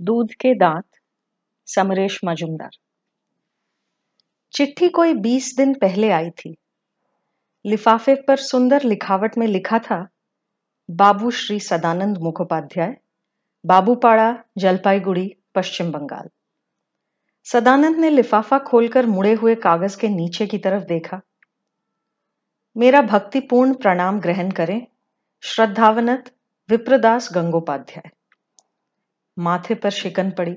दूध के दांत, समरेश मजुमदार। चिट्ठी कोई 20 दिन पहले आई थी। लिफाफे पर सुंदर लिखावट में लिखा था, बाबू श्री सदानंद मुखोपाध्याय, बाबूपाड़ा, जलपाईगुड़ी, पश्चिम बंगाल। सदानंद ने लिफाफा खोलकर मुड़े हुए कागज के नीचे की तरफ देखा। मेरा भक्तिपूर्ण प्रणाम ग्रहण करें, श्रद्धावनत विप्रदास गंगोपाध्याय। माथे पर शिकन पड़ी।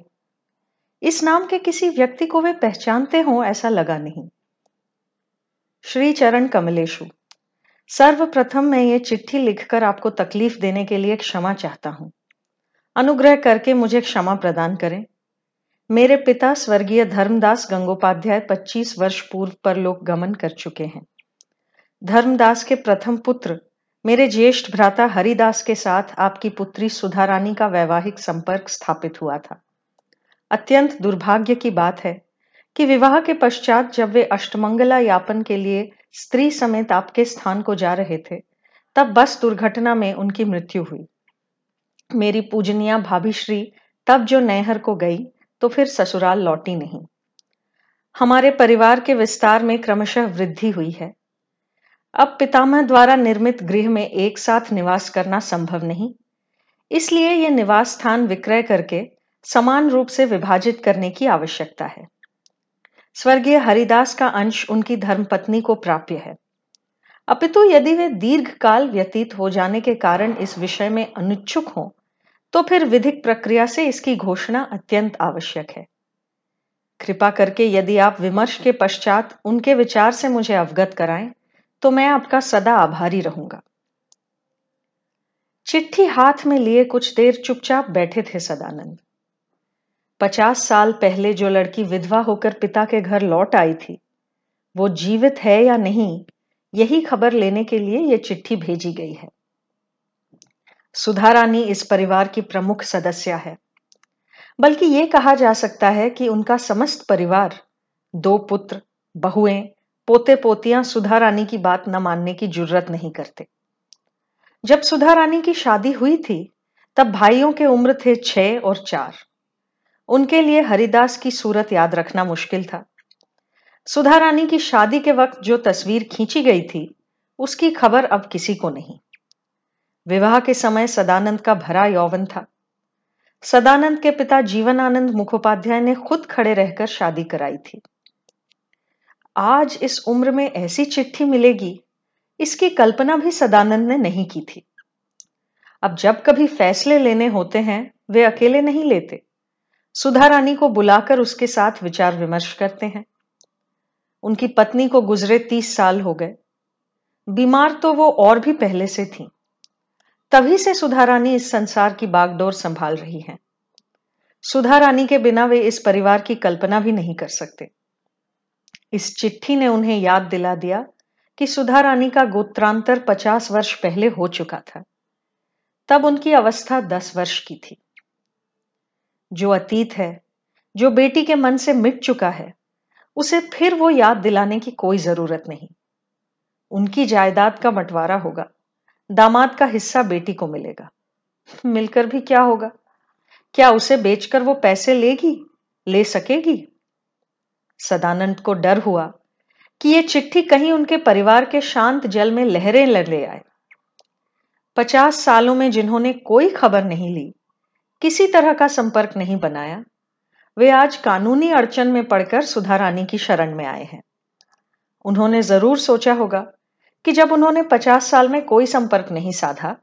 इस नाम के किसी व्यक्ति को वे पहचानते हों ऐसा लगा नहीं। श्री चरण कमलेशु, सर्वप्रथम मैं ये चिट्ठी लिखकर आपको तकलीफ देने के लिए क्षमा चाहता हूं। अनुग्रह करके मुझे क्षमा प्रदान करें। मेरे पिता स्वर्गीय धर्मदास गंगोपाध्याय 25 वर्ष पूर्व परलोक गमन कर चुके हैं। धर्मदास के प्रथम पुत्र मेरे ज्येष्ठ भ्राता हरिदास के साथ आपकी पुत्री सुधारानी का वैवाहिक संपर्क स्थापित हुआ था। अत्यंत दुर्भाग्य की बात है कि विवाह के पश्चात जब वे अष्टमंगला यापन के लिए स्त्री समेत आपके स्थान को जा रहे थे, तब बस दुर्घटना में उनकी मृत्यु हुई। मेरी पूजनिया भाभी श्री तब जो नैहर को गई तो फिर ससुराल लौटी नहीं। हमारे परिवार के विस्तार में क्रमशः वृद्धि हुई है। अब पितामह द्वारा निर्मित गृह में एक साथ निवास करना संभव नहीं, इसलिए यह निवास स्थान विक्रय करके समान रूप से विभाजित करने की आवश्यकता है। स्वर्गीय हरिदास का अंश उनकी धर्मपत्नी को प्राप्य है, अपितु यदि वे दीर्घ काल व्यतीत हो जाने के कारण इस विषय में अनिच्छुक हों, तो फिर विधिक प्रक्रिया से इसकी घोषणा अत्यंत आवश्यक है। कृपा करके यदि आप विमर्श के पश्चात उनके विचार से मुझे अवगत कराएं तो मैं आपका सदा आभारी रहूंगा। चिट्ठी हाथ में लिए कुछ देर चुपचाप बैठे थे सदानंद। 50 साल पहले जो लड़की विधवा होकर पिता के घर लौट आई थी, वो जीवित है या नहीं, यही खबर लेने के लिए यह चिट्ठी भेजी गई है। सुधारानी इस परिवार की प्रमुख सदस्य है, बल्कि ये कहा जा सकता है कि उनका समस्त परिवार, 2 पुत्र, बहुएं, पोते पोतियां सुधारानी की बात न मानने की जुर्रत नहीं करते। जब सुधारानी की शादी हुई थी तब भाइयों के उम्र थे 6 और 4। उनके लिए हरिदास की सूरत याद रखना मुश्किल था। सुधारानी की शादी के वक्त जो तस्वीर खींची गई थी उसकी खबर अब किसी को नहीं। विवाह के समय सदानंद का भरा यौवन था। सदानंद के पिता जीवनानंद मुखोपाध्याय ने खुद खड़े रहकर शादी कराई थी। आज इस उम्र में ऐसी चिट्ठी मिलेगी, इसकी कल्पना भी सदानंद ने नहीं की थी। अब जब कभी फैसले लेने होते हैं वे अकेले नहीं लेते, सुधारानी को बुलाकर उसके साथ विचार विमर्श करते हैं। उनकी पत्नी को गुजरे 30 साल हो गए। बीमार तो वो और भी पहले से थी, तभी से सुधारानी इस संसार की बागडोर संभाल रही हैं। सुधारानी के बिना वे इस परिवार की कल्पना भी नहीं कर सकते। इस चिट्ठी ने उन्हें याद दिला दिया कि सुधारानी का गोत्रांतर 50 वर्ष पहले हो चुका था। तब उनकी अवस्था 10 वर्ष की थी। जो अतीत है, जो बेटी के मन से मिट चुका है, उसे फिर वो याद दिलाने की कोई जरूरत नहीं। उनकी जायदाद का बंटवारा होगा, दामाद का हिस्सा बेटी को मिलेगा। मिलकर भी क्या होगा? क्या उसे बेचकर वो पैसे ले सकेगी? सदानंद को डर हुआ कि ये चिट्ठी कहीं उनके परिवार के शांत जल में लहरें ले आए। 50 सालों में जिन्होंने कोई खबर नहीं ली, किसी तरह का संपर्क नहीं बनाया, वे आज कानूनी अड़चन में पड़कर सुधारानी की शरण में आए हैं। उन्होंने जरूर सोचा होगा कि जब उन्होंने 50 साल में कोई संपर्क नहीं साधा,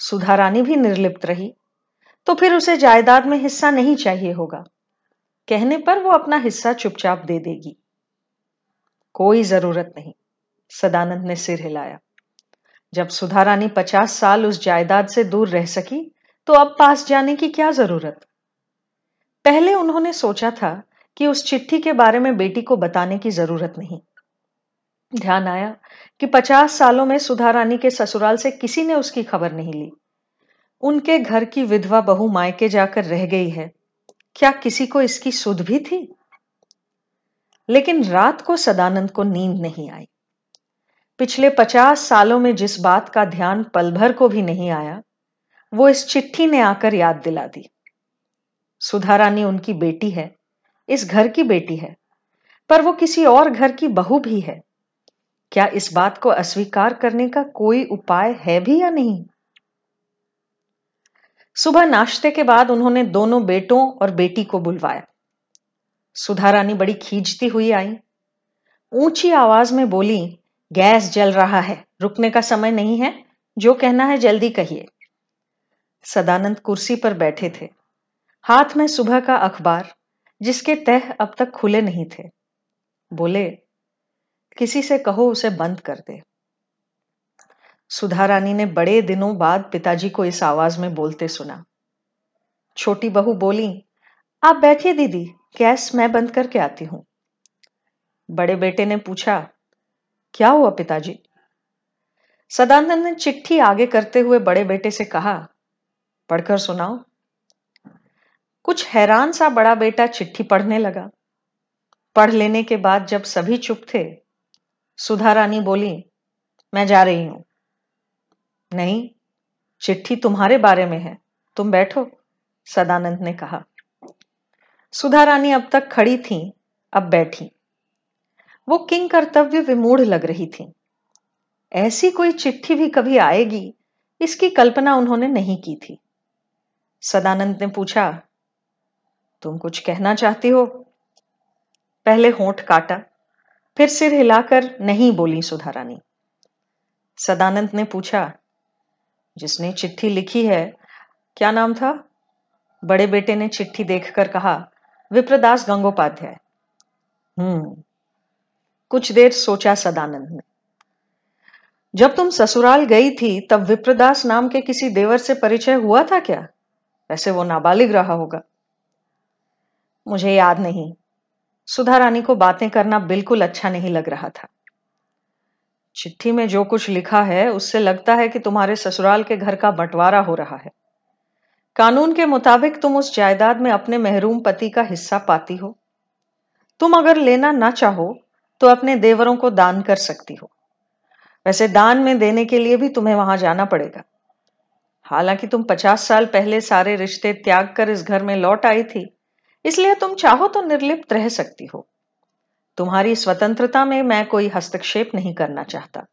सुधारानी भी निर्लिप्त रही, तो फिर उसे जायदाद में हिस्सा नहीं चाहिए होगा। कहने पर वो अपना हिस्सा चुपचाप दे देगी। कोई जरूरत नहीं, सदानंद ने सिर हिलाया। जब सुधारानी 50 साल उस जायदाद से दूर रह सकी तो अब पास जाने की क्या जरूरत? पहले उन्होंने सोचा था कि उस चिट्ठी के बारे में बेटी को बताने की जरूरत नहीं। ध्यान आया कि 50 सालों में सुधारानी के ससुराल से किसी ने उसकी खबर नहीं ली। उनके घर की विधवा बहू मायके जाकर रह गई है, क्या किसी को इसकी सुध भी थी? लेकिन रात को सदानंद को नींद नहीं आई। पिछले 50 सालों में जिस बात का ध्यान पल भर को भी नहीं आया, वो इस चिट्ठी ने आकर याद दिला दी। सुधा रानी उनकी बेटी है, इस घर की बेटी है, पर वो किसी और घर की बहू भी है। क्या इस बात को अस्वीकार करने का कोई उपाय है भी या नहीं? सुबह नाश्ते के बाद उन्होंने दोनों बेटों और बेटी को बुलवाया। सुधा रानी बड़ी खींचती हुई आई, ऊंची आवाज में बोली, गैस जल रहा है, रुकने का समय नहीं है, जो कहना है जल्दी कहिए। सदानंद कुर्सी पर बैठे थे, हाथ में सुबह का अखबार जिसके तह अब तक खुले नहीं थे। बोले, किसी से कहो उसे बंद कर दे। सुधा रानी ने बड़े दिनों बाद पिताजी को इस आवाज में बोलते सुना। छोटी बहू बोली, आप बैठिए दीदी, गैस मैं बंद करके आती हूं। बड़े बेटे ने पूछा, क्या हुआ पिताजी? सदानंद ने चिट्ठी आगे करते हुए बड़े बेटे से कहा, पढ़कर सुनाओ। कुछ हैरान सा बड़ा बेटा चिट्ठी पढ़ने लगा। पढ़ लेने के बाद जब सभी चुप थे, सुधा रानी बोली, मैं जा रही हूं। नहीं, चिट्ठी तुम्हारे बारे में है, तुम बैठो, सदानंद ने कहा। सुधा रानी अब तक खड़ी थी, अब बैठी। वो किंग कर्तव्य विमूढ़ लग रही थी। ऐसी कोई चिट्ठी भी कभी आएगी इसकी कल्पना उन्होंने नहीं की थी। सदानंद ने पूछा, तुम कुछ कहना चाहती हो? पहले होंठ काटा, फिर सिर हिलाकर नहीं बोली सुधा रानी। सदानंद ने पूछा, जिसने चिट्ठी लिखी है क्या नाम था? बड़े बेटे ने चिट्ठी देखकर कहा, विप्रदास गंगोपाध्याय। कुछ देर सोचा सदानंद ने। जब तुम ससुराल गई थी तब विप्रदास नाम के किसी देवर से परिचय हुआ था क्या? वैसे वो नाबालिग रहा होगा। मुझे याद नहीं। सुधा रानी को बातें करना बिल्कुल अच्छा नहीं लग रहा था। चिट्ठी में जो कुछ लिखा है उससे लगता है कि तुम्हारे ससुराल के घर का बंटवारा हो रहा है। कानून के मुताबिक तुम उस जायदाद में अपने महरूम पति का हिस्सा पाती हो। तुम अगर लेना ना चाहो तो अपने देवरों को दान कर सकती हो। वैसे दान में देने के लिए भी तुम्हें वहां जाना पड़ेगा। हालांकि तुम 50 साल पहले सारे रिश्ते त्याग कर इस घर में लौट आई थी, इसलिए तुम चाहो तो निर्लिप्त रह सकती हो। तुम्हारी स्वतंत्रता में मैं कोई हस्तक्षेप नहीं करना चाहता,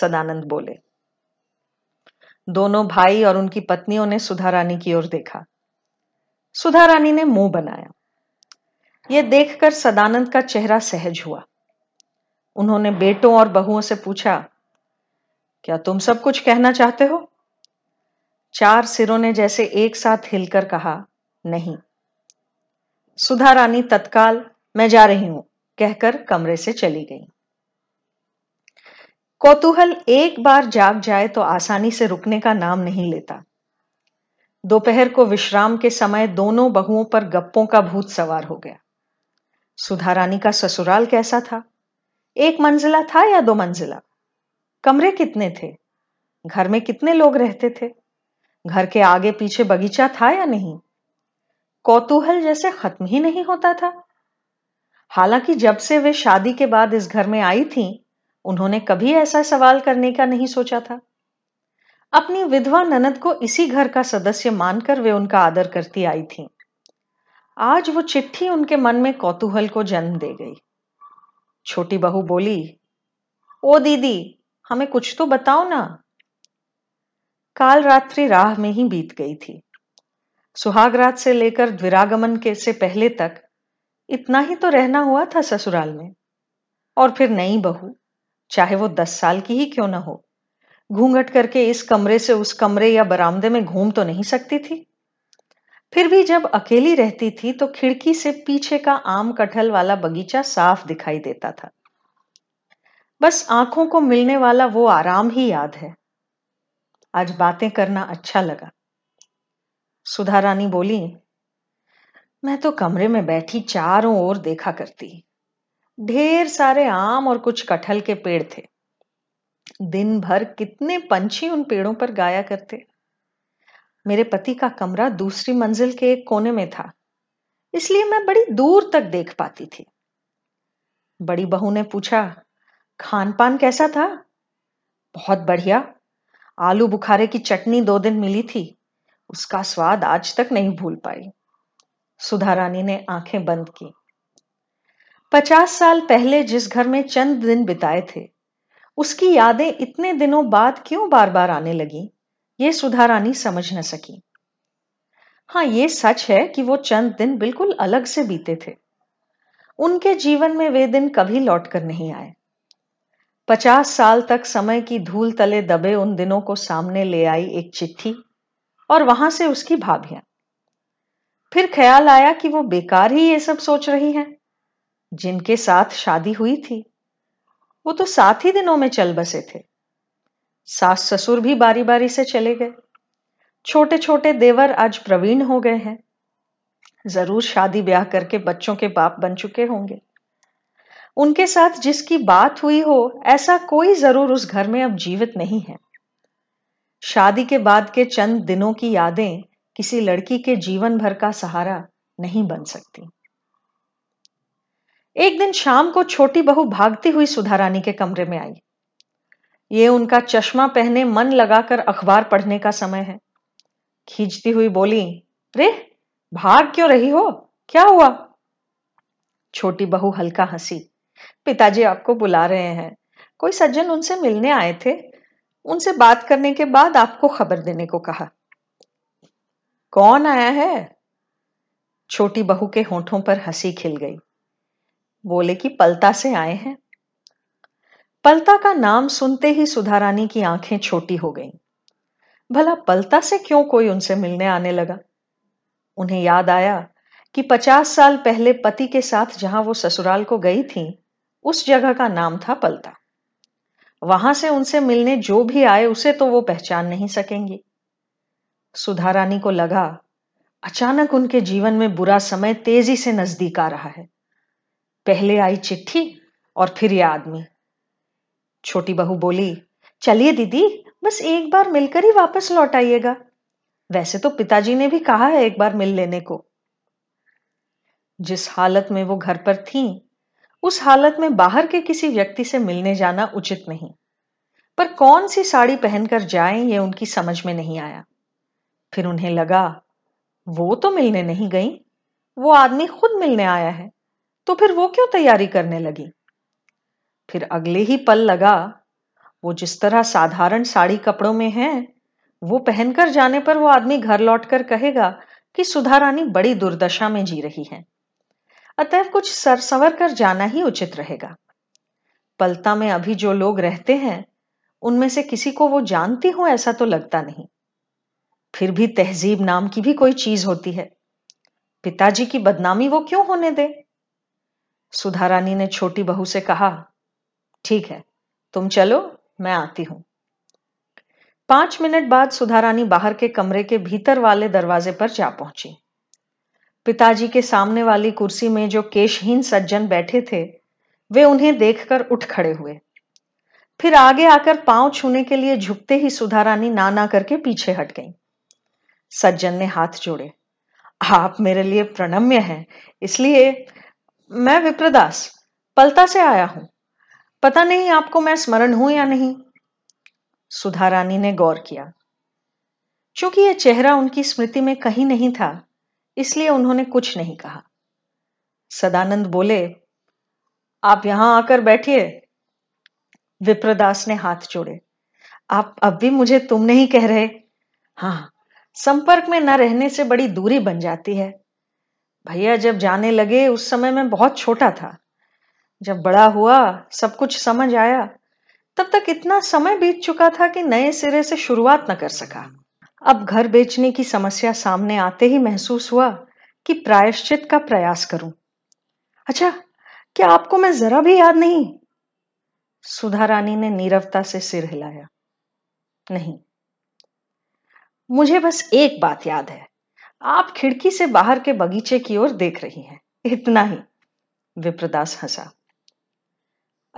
सदानंद बोले। दोनों भाई और उनकी पत्नियों ने सुधा रानी की ओर देखा। सुधा रानी ने मुंह बनाया। यह देखकर सदानंद का चेहरा सहज हुआ। उन्होंने बेटों और बहुओं से पूछा, क्या तुम सब कुछ कहना चाहते हो? चार सिरों ने जैसे एक साथ हिलकर कहा, नहीं। सुधा रानी तत्काल मैं जा रही हूं कहकर कमरे से चली गई। कौतूहल एक बार जाग जाए तो आसानी से रुकने का नाम नहीं लेता। दोपहर को विश्राम के समय दोनों बहुओं पर गप्पों का भूत सवार हो गया। सुधा रानी का ससुराल कैसा था? 1 मंजिला था या 2 मंजिला? कमरे कितने थे? घर में कितने लोग रहते थे? घर के आगे पीछे बगीचा था या नहीं? कौतूहल जैसे खत्म ही नहीं होता था। हालांकि जब से वे शादी के बाद इस घर में आई थीं, उन्होंने कभी ऐसा सवाल करने का नहीं सोचा था। अपनी विधवा ननद को इसी घर का सदस्य मानकर वे उनका आदर करती आई थीं। आज वो चिट्ठी उनके मन में कौतूहल को जन्म दे गई। छोटी बहू बोली, ओ दीदी, हमें कुछ तो बताओ ना। काल रात्रि राह में ही बीत गई थी। सुहागरात से लेकर विरागमन के से पहले तक इतना ही तो रहना हुआ था ससुराल में। और फिर नई बहू, चाहे वो 10 साल की ही क्यों ना हो, घूंघट करके इस कमरे से उस कमरे या बरामदे में घूम तो नहीं सकती थी। फिर भी जब अकेली रहती थी तो खिड़की से पीछे का आम कटहल वाला बगीचा साफ दिखाई देता था। बस आंखों को मिलने वाला वो आराम ही याद है। आज बातें करना अच्छा लगा। सुधा रानी बोली, मैं तो कमरे में बैठी चारों ओर देखा करती। ढेर सारे आम और कुछ कटहल के पेड़ थे। दिन भर कितने पंछी उन पेड़ों पर गाया करते। मेरे पति का कमरा दूसरी मंजिल के एक कोने में था, इसलिए मैं बड़ी दूर तक देख पाती थी। बड़ी बहू ने पूछा, खान पान कैसा था? बहुत बढ़िया। आलू बुखारे की चटनी 2 दिन मिली थी, उसका स्वाद आज तक नहीं भूल पाई। सुधारानी ने आंखें बंद की। 50 साल पहले जिस घर में चंद दिन बिताए थे उसकी यादें इतने दिनों बाद क्यों बार बार आने लगी, ये सुधारानी समझ न सकी। हाँ, ये सच है कि वो चंद दिन बिल्कुल अलग से बीते थे। उनके जीवन में वे दिन कभी लौट कर नहीं आए। 50 साल तक समय की धूल तले दबे उन दिनों को सामने ले आई एक चिट्ठी और वहां से उसकी भाभियां। फिर ख्याल आया कि वो बेकार ही ये सब सोच रही है। जिनके साथ शादी हुई थी वो तो 7 ही दिनों में चल बसे थे। सास ससुर भी बारी बारी से चले गए। छोटे छोटे देवर आज प्रवीण हो गए हैं, जरूर शादी ब्याह करके बच्चों के बाप बन चुके होंगे। उनके साथ जिसकी बात हुई हो ऐसा कोई जरूर उस घर में अब जीवित नहीं है। शादी के बाद के चंद दिनों की यादें किसी लड़की के जीवन भर का सहारा नहीं बन सकती। एक दिन शाम को छोटी बहू भागती हुई सुधारानी के कमरे में आई। ये उनका चश्मा पहने मन लगाकर अखबार पढ़ने का समय है। खींचती हुई बोली, रे भाग क्यों रही हो, क्या हुआ? छोटी बहू हल्का हंसी, पिताजी आपको बुला रहे हैं, कोई सज्जन उनसे मिलने आए थे, उनसे बात करने के बाद आपको खबर देने को कहा। कौन आया है? छोटी बहू के होंठों पर हंसी खिल गई। बोले कि पलता से आए हैं। पलता का नाम सुनते ही सुधारानी की आंखें छोटी हो गईं। भला पलता से क्यों कोई उनसे मिलने आने लगा? उन्हें याद आया कि 50 साल पहले पति के साथ जहां वो ससुराल को गई थी उस जगह का नाम था पलता। वहां से उनसे मिलने जो भी आए उसे तो वो पहचान नहीं सकेंगी। सुधारानी को लगा अचानक उनके जीवन में बुरा समय तेजी से नजदीक आ रहा है। पहले आई चिट्ठी और फिर ये आदमी। छोटी बहू बोली, चलिए दीदी, बस एक बार मिलकर ही वापस लौट आइएगा। वैसे तो पिताजी ने भी कहा है एक बार मिल लेने को। जिस हालत में वो घर पर थीं, उस हालत में बाहर के किसी व्यक्ति से मिलने जाना उचित नहीं, पर कौन सी साड़ी पहनकर जाएं ये उनकी समझ में नहीं आया। फिर उन्हें लगा वो तो मिलने नहीं गईं, वो आदमी खुद मिलने आया है, तो फिर वो क्यों तैयारी करने लगी? फिर अगले ही पल लगा वो जिस तरह साधारण साड़ी कपड़ों में है वो पहनकर जाने पर वो आदमी घर लौटकर कहेगा कि सुधारानी बड़ी दुर्दशा में जी रही है, अतएव कुछ सरसंवर कर जाना ही उचित रहेगा। पलता में अभी जो लोग रहते हैं उनमें से किसी को वो जानती हो ऐसा तो लगता नहीं। फिर भी तहजीब नाम की भी कोई चीज होती है, पिताजी की बदनामी वो क्यों होने दे? सुधारानी ने छोटी बहू से कहा, ठीक है तुम चलो, मैं आती हूं। 5 मिनट बाद सुधारानी बाहर के कमरे के भीतर वाले दरवाजे पर जा पहुंची। पिताजी के सामने वाली कुर्सी में जो केशहीन सज्जन बैठे थे वे उन्हें देखकर उठ खड़े हुए। फिर आगे आकर पांव छूने के लिए झुकते ही सुधारानी ना ना करके पीछे हट गईं। सज्जन ने हाथ जोड़े, आप मेरे लिए प्रणम्य हैं, इसलिए मैं विप्रदास पलता से आया हूं, पता नहीं आपको मैं स्मरण हूं या नहीं। सुधारानी ने गौर किया, क्योंकि यह चेहरा उनकी स्मृति में कहीं नहीं था इसलिए उन्होंने कुछ नहीं कहा। सदानंद बोले, आप यहां आकर बैठिए। विप्रदास ने हाथ जोड़े, आप अब भी मुझे तुम नहीं कह रहे। हाँ, संपर्क में न रहने से बड़ी दूरी बन जाती है। भैया जब जाने लगे उस समय मैं बहुत छोटा था, जब बड़ा हुआ सब कुछ समझ आया, तब तक इतना समय बीत चुका था कि नए सिरे से शुरुआत न कर सका। अब घर बेचने की समस्या सामने आते ही महसूस हुआ कि प्रायश्चित का प्रयास करूं। अच्छा, क्या आपको मैं जरा भी याद नहीं? सुधारानी ने नीरवता से सिर हिलाया। नहीं, मुझे बस एक बात याद है, आप खिड़की से बाहर के बगीचे की ओर देख रही हैं, इतना ही। विप्रदास हंसा।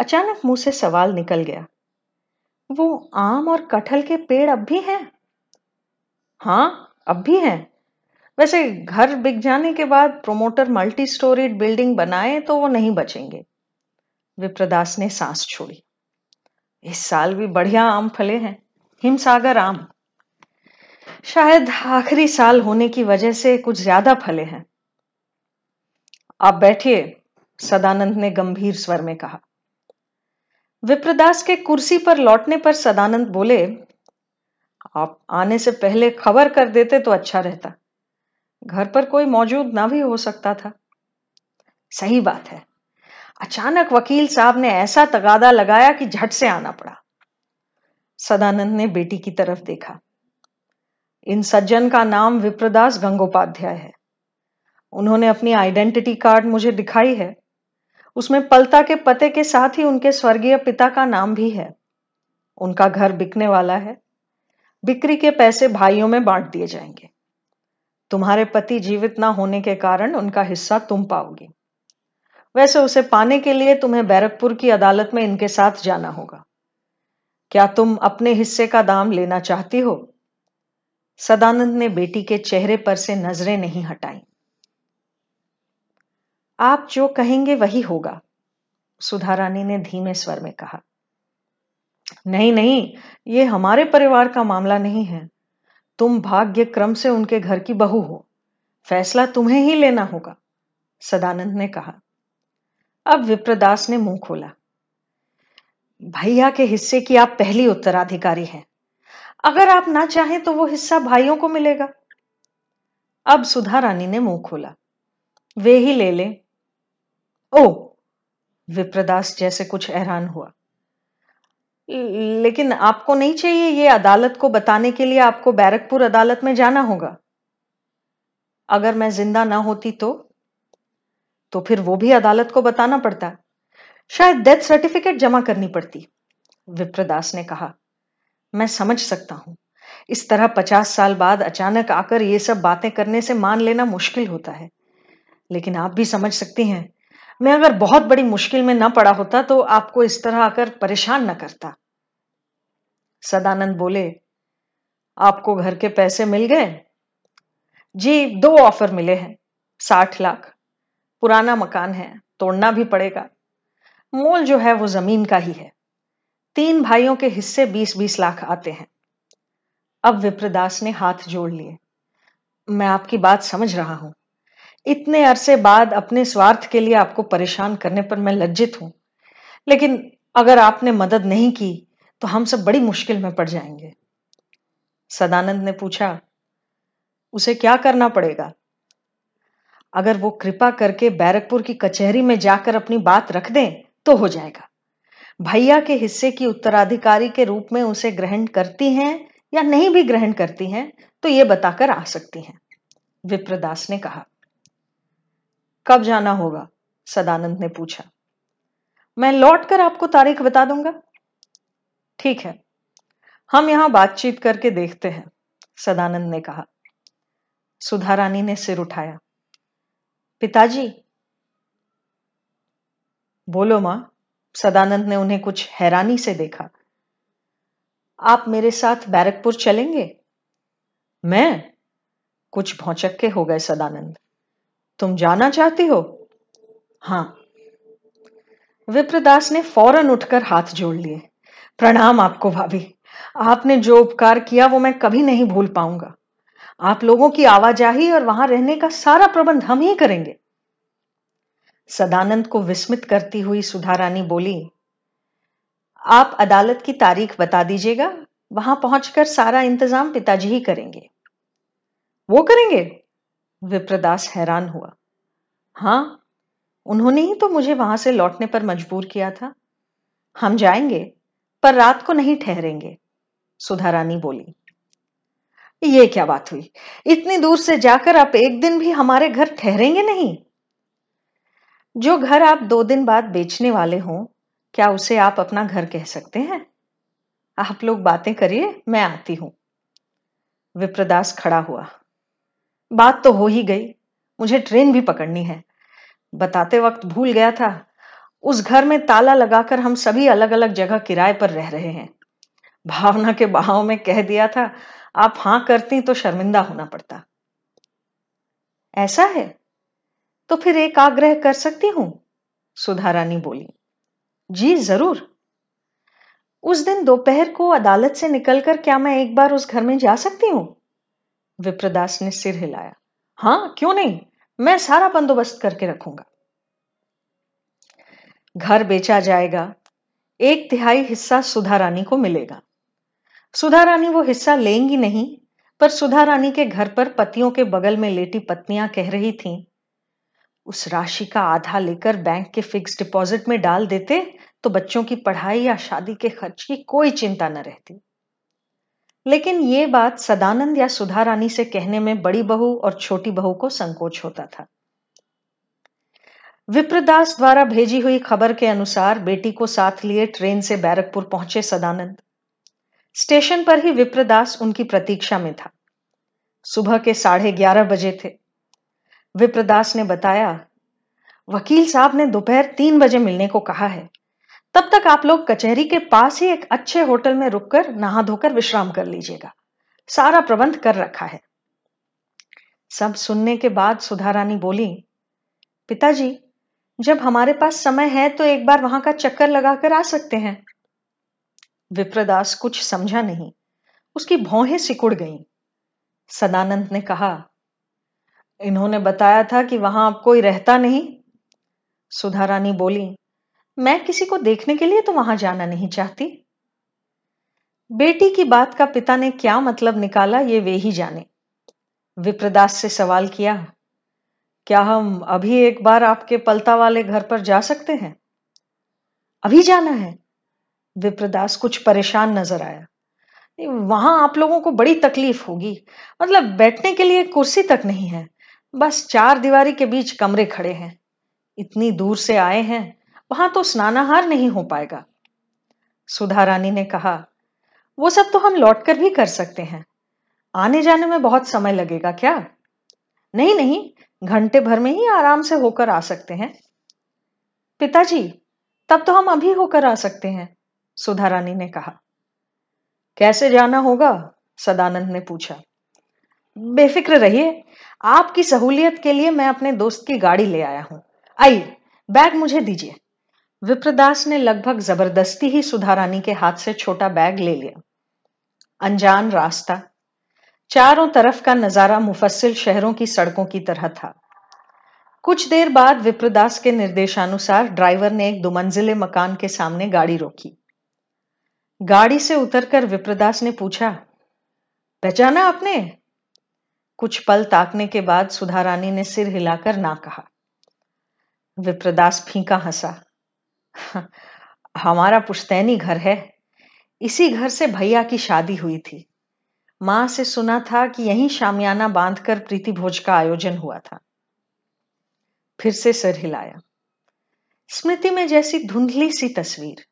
अचानक मुंह से सवाल निकल गया, वो आम और कटहल के पेड़ अब भी हैं? हाँ, अब भी हैं। वैसे घर बिक जाने के बाद प्रोमोटर मल्टी स्टोरीड बिल्डिंग बनाए तो वो नहीं बचेंगे। विप्रदास ने सांस छोड़ी। इस साल भी बढ़िया आम फले हैं, हिम सागर आम। शायद आखिरी साल होने की वजह से कुछ ज्यादा फले हैं। आप बैठिए, सदानंद ने गंभीर स्वर में कहा। विप्रदास के कुर्सी पर लौटने पर सदानंद बोले, आप आने से पहले खबर कर देते तो अच्छा रहता, घर पर कोई मौजूद ना भी हो सकता था। सही बात है, अचानक वकील साहब ने ऐसा तगादा लगाया कि झट से आना पड़ा। सदानंद ने बेटी की तरफ देखा। इन सज्जन का नाम विप्रदास गंगोपाध्याय है। उन्होंने अपनी आइडेंटिटी कार्ड मुझे दिखाई है, उसमें पलता के पते के साथ ही उनके स्वर्गीय पिता का नाम भी है। उनका घर बिकने वाला है, बिक्री के पैसे भाइयों में बांट दिए जाएंगे। तुम्हारे पति जीवित ना होने के कारण उनका हिस्सा तुम पाओगी। वैसे उसे पाने के लिए तुम्हें बैरकपुर की अदालत में इनके साथ जाना होगा। क्या तुम अपने हिस्से का दाम लेना चाहती हो? सदानंद ने बेटी के चेहरे पर से नजरें नहीं हटाई। आप जो कहेंगे वही होगा, सुधारानी ने धीमे स्वर में कहा। नहीं नहीं, ये हमारे परिवार का मामला नहीं है। तुम भाग्य क्रम से उनके घर की बहू हो, फैसला तुम्हें ही लेना होगा, सदानंद ने कहा। अब विप्रदास ने मुंह खोला। भैया के हिस्से की आप पहली उत्तराधिकारी हैं। अगर आप ना चाहें तो वो हिस्सा भाइयों को मिलेगा। अब सुधारानी ने मुंह खोला। वे ही ले लें। ओ, विप्रदास जैसे कुछ हैरान हुआ। लेकिन आपको नहीं चाहिए, ये अदालत को बताने के लिए आपको बैरकपुर अदालत में जाना होगा। अगर मैं जिंदा ना होती तो फिर वो भी अदालत को बताना पड़ता, शायद डेथ सर्टिफिकेट जमा करनी पड़ती, विप्रदास ने कहा। मैं समझ सकता हूं, इस तरह 50 साल बाद अचानक आकर ये सब बातें करने से मान लेना मुश्किल होता है। लेकिन आप भी समझ सकती हैं, मैं अगर बहुत बड़ी मुश्किल में न पड़ा होता तो आपको इस तरह आकर परेशान न करता। सदानंद बोले, आपको घर के पैसे मिल गए? जी, 2 ऑफर मिले हैं। 60 लाख। पुराना मकान है, तोड़ना भी पड़ेगा। मोल जो है वो जमीन का ही है। 3 भाइयों के हिस्से 20-20 लाख आते हैं। अब विप्रदास ने हाथ जोड़ लिए। मैं आपकी बात समझ रहा हूं। इतने अरसे बाद अपने स्वार्थ के लिए आपको परेशान करने पर मैं लज्जित हूं, लेकिन अगर आपने मदद नहीं की तो हम सब बड़ी मुश्किल में पड़ जाएंगे। सदानंद ने पूछा, उसे क्या करना पड़ेगा? अगर वो कृपा करके बैरकपुर की कचहरी में जाकर अपनी बात रख दें तो हो जाएगा। भैया के हिस्से की उत्तराधिकारी के रूप में उसे ग्रहण करती हैं या नहीं भी ग्रहण करती हैं तो ये बताकर आ सकती हैं, विप्रदास ने कहा। कब जाना होगा? सदानंद ने पूछा। मैं लौटकर आपको तारीख बता दूंगा। ठीक है, हम यहां बातचीत करके देखते हैं, सदानंद ने कहा। सुधारानी ने सिर उठाया। पिताजी। बोलो मां, सदानंद ने उन्हें कुछ हैरानी से देखा। आप मेरे साथ बैरकपुर चलेंगे? मैं? कुछ भौचक्के हो गए सदानंद। तुम जाना चाहती हो? हाँ। विप्रदास ने फौरन उठकर हाथ जोड़ लिए। प्रणाम आपको भाभी, आपने जो उपकार किया वो मैं कभी नहीं भूल पाऊंगा। आप लोगों की आवाजाही और वहां रहने का सारा प्रबंध हम ही करेंगे। सदानंद को विस्मित करती हुई सुधारानी बोली, आप अदालत की तारीख बता दीजिएगा, वहां पहुंचकर सारा इंतजाम पिताजी ही करेंगे। वो करेंगे? विप्रदास हैरान हुआ। हाँ, उन्होंने ही तो मुझे वहां से लौटने पर मजबूर किया था। हम जाएंगे पर रात को नहीं ठहरेंगे, सुधारानी बोली। ये क्या बात हुई? इतनी दूर से जाकर आप एक दिन भी हमारे घर ठहरेंगे नहीं? जो घर आप 2 दिन बाद बेचने वाले हों, क्या उसे आप अपना घर कह सकते हैं? आप लोग बातें करिए, मैं आती हूं। विप्रदास खड़ा हुआ। बात तो हो ही गई, मुझे ट्रेन भी पकड़नी है। बताते वक्त भूल गया था, उस घर में ताला लगाकर हम सभी अलग अलग जगह किराए पर रह रहे हैं। भावना के बहाव में कह दिया था, आप हाँ करती तो शर्मिंदा होना पड़ता। ऐसा है तो फिर एक आग्रह कर सकती हूं, सुधारानी बोली। जी जरूर। उस दिन दोपहर को अदालत से निकलकर क्या मैं एक बार उस घर में जा सकती हूँ? विप्रदास ने सिर हिलाया। हाँ, क्यों नहीं, मैं सारा बंदोबस्त करके रखूंगा। घर बेचा जाएगा, एक तिहाई हिस्सा सुधा रानी को मिलेगा। सुधा रानी वो हिस्सा लेंगी नहीं, पर सुधा रानी के घर पर पतियों के बगल में लेटी पत्नियां कह रही थीं, उस राशि का आधा लेकर बैंक के फिक्स डिपॉजिट में डाल देते तो बच्चों की पढ़ाई या शादी के खर्च की कोई चिंता न रहती। लेकिन ये बात सदानंद या सुधा रानी से कहने में बड़ी बहू और छोटी बहू को संकोच होता था। विप्रदास द्वारा भेजी हुई खबर के अनुसार बेटी को साथ लिए ट्रेन से बैरकपुर पहुंचे सदानंद। स्टेशन पर ही विप्रदास उनकी प्रतीक्षा में था। सुबह के 11:30 बजे थे। विप्रदास ने बताया, वकील साहब ने दोपहर 3 बजे मिलने को कहा है, तब तक आप लोग कचहरी के पास ही एक अच्छे होटल में रुककर नहा धोकर विश्राम कर लीजिएगा, सारा प्रबंध कर रखा है। सब सुनने के बाद सुधा रानी बोली, पिताजी जब हमारे पास समय है तो एक बार वहां का चक्कर लगाकर आ सकते हैं। विप्रदास कुछ समझा नहीं, उसकी भौहें सिकुड़ गईं। सदानंद ने कहा, इन्होंने बताया था कि वहां अब कोई रहता नहीं। सुधा रानी बोली, मैं किसी को देखने के लिए तो वहां जाना नहीं चाहती। बेटी की बात का पिता ने क्या मतलब निकाला ये वे ही जाने। विप्रदास से सवाल किया, क्या हम अभी एक बार आपके पलता वाले घर पर जा सकते हैं? अभी जाना है? विप्रदास कुछ परेशान नजर आया। वहां आप लोगों को बड़ी तकलीफ होगी, मतलब बैठने के लिए कुर्सी तक नहीं है, बस 4 दीवारी के बीच कमरे खड़े हैं। इतनी दूर से आए हैं, वहां तो स्नानाहार नहीं हो पाएगा। सुधा रानी ने कहा, वो सब तो हम लौटकर भी कर सकते हैं, आने जाने में बहुत समय लगेगा क्या? नहीं, घंटे भर में ही आराम से होकर आ सकते हैं। पिताजी तब तो हम अभी होकर आ सकते हैं, सुधा रानी ने कहा। कैसे जाना होगा? सदानंद ने पूछा। बेफिक्र रहिए, आपकी सहूलियत के लिए मैं अपने दोस्त की गाड़ी ले आया हूं, आइए बैग मुझे दीजिए। विप्रदास ने लगभग जबरदस्ती ही सुधा रानी के हाथ से छोटा बैग ले लिया। अनजान रास्ता, चारों तरफ का नजारा मुफस्सिल शहरों की सड़कों की तरह था। कुछ देर बाद विप्रदास के निर्देशानुसार ड्राइवर ने एक 2 मंजिले मकान के सामने गाड़ी रोकी। गाड़ी से उतरकर विप्रदास ने पूछा, पहचाना आपने? कुछ पल ताकने के बाद सुधा रानी ने सिर हिलाकर ना कहा। विप्रदास फीका हंसा। हमारा पुश्तैनी घर है, इसी घर से भैया की शादी हुई थी। मां से सुना था कि यहीं शामियाना बांधकर प्रीति भोज का आयोजन हुआ था। फिर से सिर हिलाया। स्मृति में जैसी धुंधली सी तस्वीर,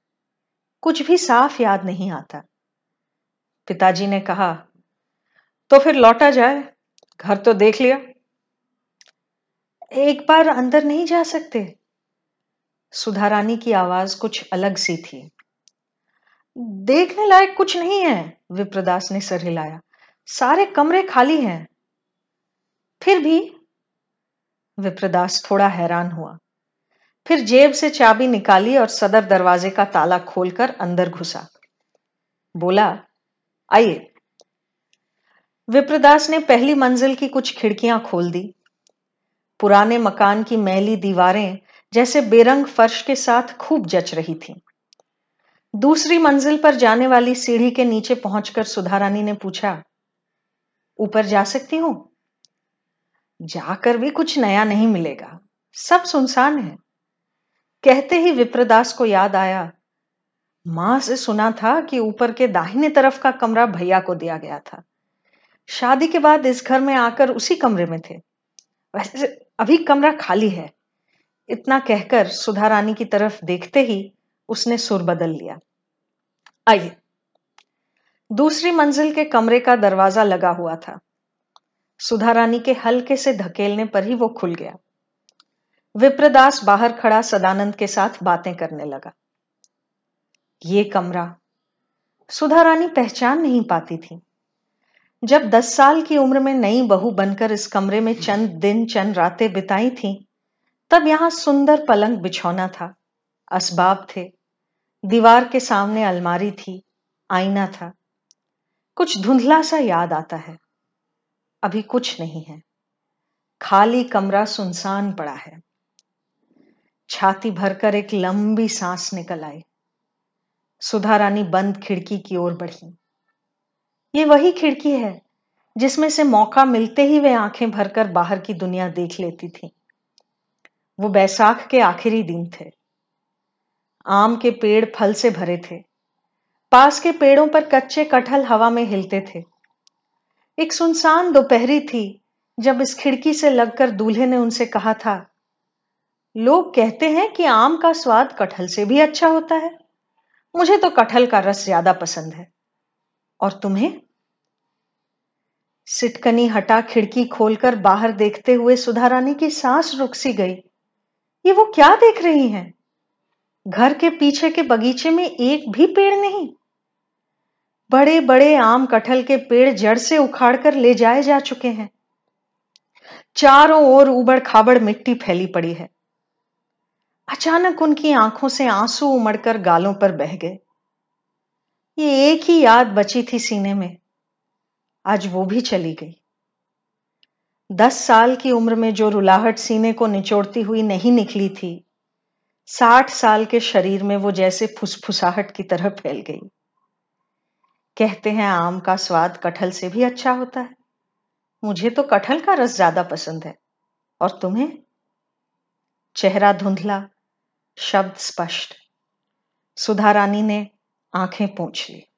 कुछ भी साफ याद नहीं आता। पिताजी ने कहा, तो फिर लौटा जाए, घर तो देख लिया। एक बार अंदर नहीं जा सकते? सुधा रानी की आवाज कुछ अलग सी थी। देखने लायक कुछ नहीं है, विप्रदास ने सर हिलाया, सारे कमरे खाली हैं। फिर भी? विप्रदास थोड़ा हैरान हुआ, फिर जेब से चाबी निकाली और सदर दरवाजे का ताला खोलकर अंदर घुसा। बोला, आइए। विप्रदास ने पहली मंजिल की कुछ खिड़कियां खोल दी। पुराने मकान की मैली दीवारें जैसे बेरंग फर्श के साथ खूब जच रही थीं। दूसरी मंजिल पर जाने वाली सीढ़ी के नीचे पहुंचकर सुधा रानी ने पूछा, ऊपर जा सकती हूं? जाकर भी कुछ नया नहीं मिलेगा, सब सुनसान है। कहते ही विप्रदास को याद आया, मां से सुना था कि ऊपर के दाहिने तरफ का कमरा भैया को दिया गया था। शादी के बाद इस घर में आकर उसी कमरे में थे, वैसे अभी कमरा खाली है। इतना कहकर सुधा रानी की तरफ देखते ही उसने सुर बदल लिया। आइए। दूसरी मंजिल के कमरे का दरवाजा लगा हुआ था। सुधा रानी के हल्के से धकेलने पर ही वो खुल गया। विप्रदास बाहर खड़ा सदानंद के साथ बातें करने लगा। ये कमरा सुधा रानी पहचान नहीं पाती थी। जब 10 साल की उम्र में नई बहू बनकर इस कमरे में चंद दिन चंद रातें बिताई थीं, तब यहाँ सुंदर पलंग बिछौना था, असबाब थे, दीवार के सामने अलमारी थी, आईना था। कुछ धुंधला सा याद आता है, अभी कुछ नहीं है, खाली कमरा सुनसान पड़ा है। छाती भरकर एक लंबी सांस निकल आई। सुधा रानी बंद खिड़की की ओर बढ़ी। ये वही खिड़की है जिसमें से मौका मिलते ही वे आंखें भरकर बाहर की दुनिया देख लेती थी। वो बैसाख के आखिरी दिन थे। आम के पेड़ फल से भरे थे। पास के पेड़ों पर कच्चे कटहल हवा में हिलते थे। एक सुनसान दोपहरी थी जब इस खिड़की से लगकर दूल्हे ने उनसे कहा था, लोग कहते हैं कि आम का स्वाद कटहल से भी अच्छा होता है, मुझे तो कटहल का रस ज्यादा पसंद है, और तुम्हें? सिटकनी हटा खिड़की खोलकर बाहर देखते हुए सुधा रानी की सांस रुक सी गई। ये वो क्या देख रही हैं? घर के पीछे के बगीचे में एक भी पेड़ नहीं। बड़े बड़े आम कटहल के पेड़ जड़ से उखाड़कर ले जाए जा चुके हैं। चारों ओर उबड़ खाबड़ मिट्टी फैली पड़ी है। अचानक उनकी आंखों से आंसू उमड़कर गालों पर बह गए। ये एक ही याद बची थी सीने में, आज वो भी चली गई। 10 साल की उम्र में जो रुलाहट सीने को निचोड़ती हुई नहीं निकली थी, 60 साल के शरीर में वो जैसे फुसफुसाहट की तरह फैल गई। कहते हैं आम का स्वाद कटहल से भी अच्छा होता है, मुझे तो कटहल का रस ज्यादा पसंद है, और तुम्हें? चेहरा धुंधला, शब्द स्पष्ट। सुधा रानी ने आंखें पोंछ ली।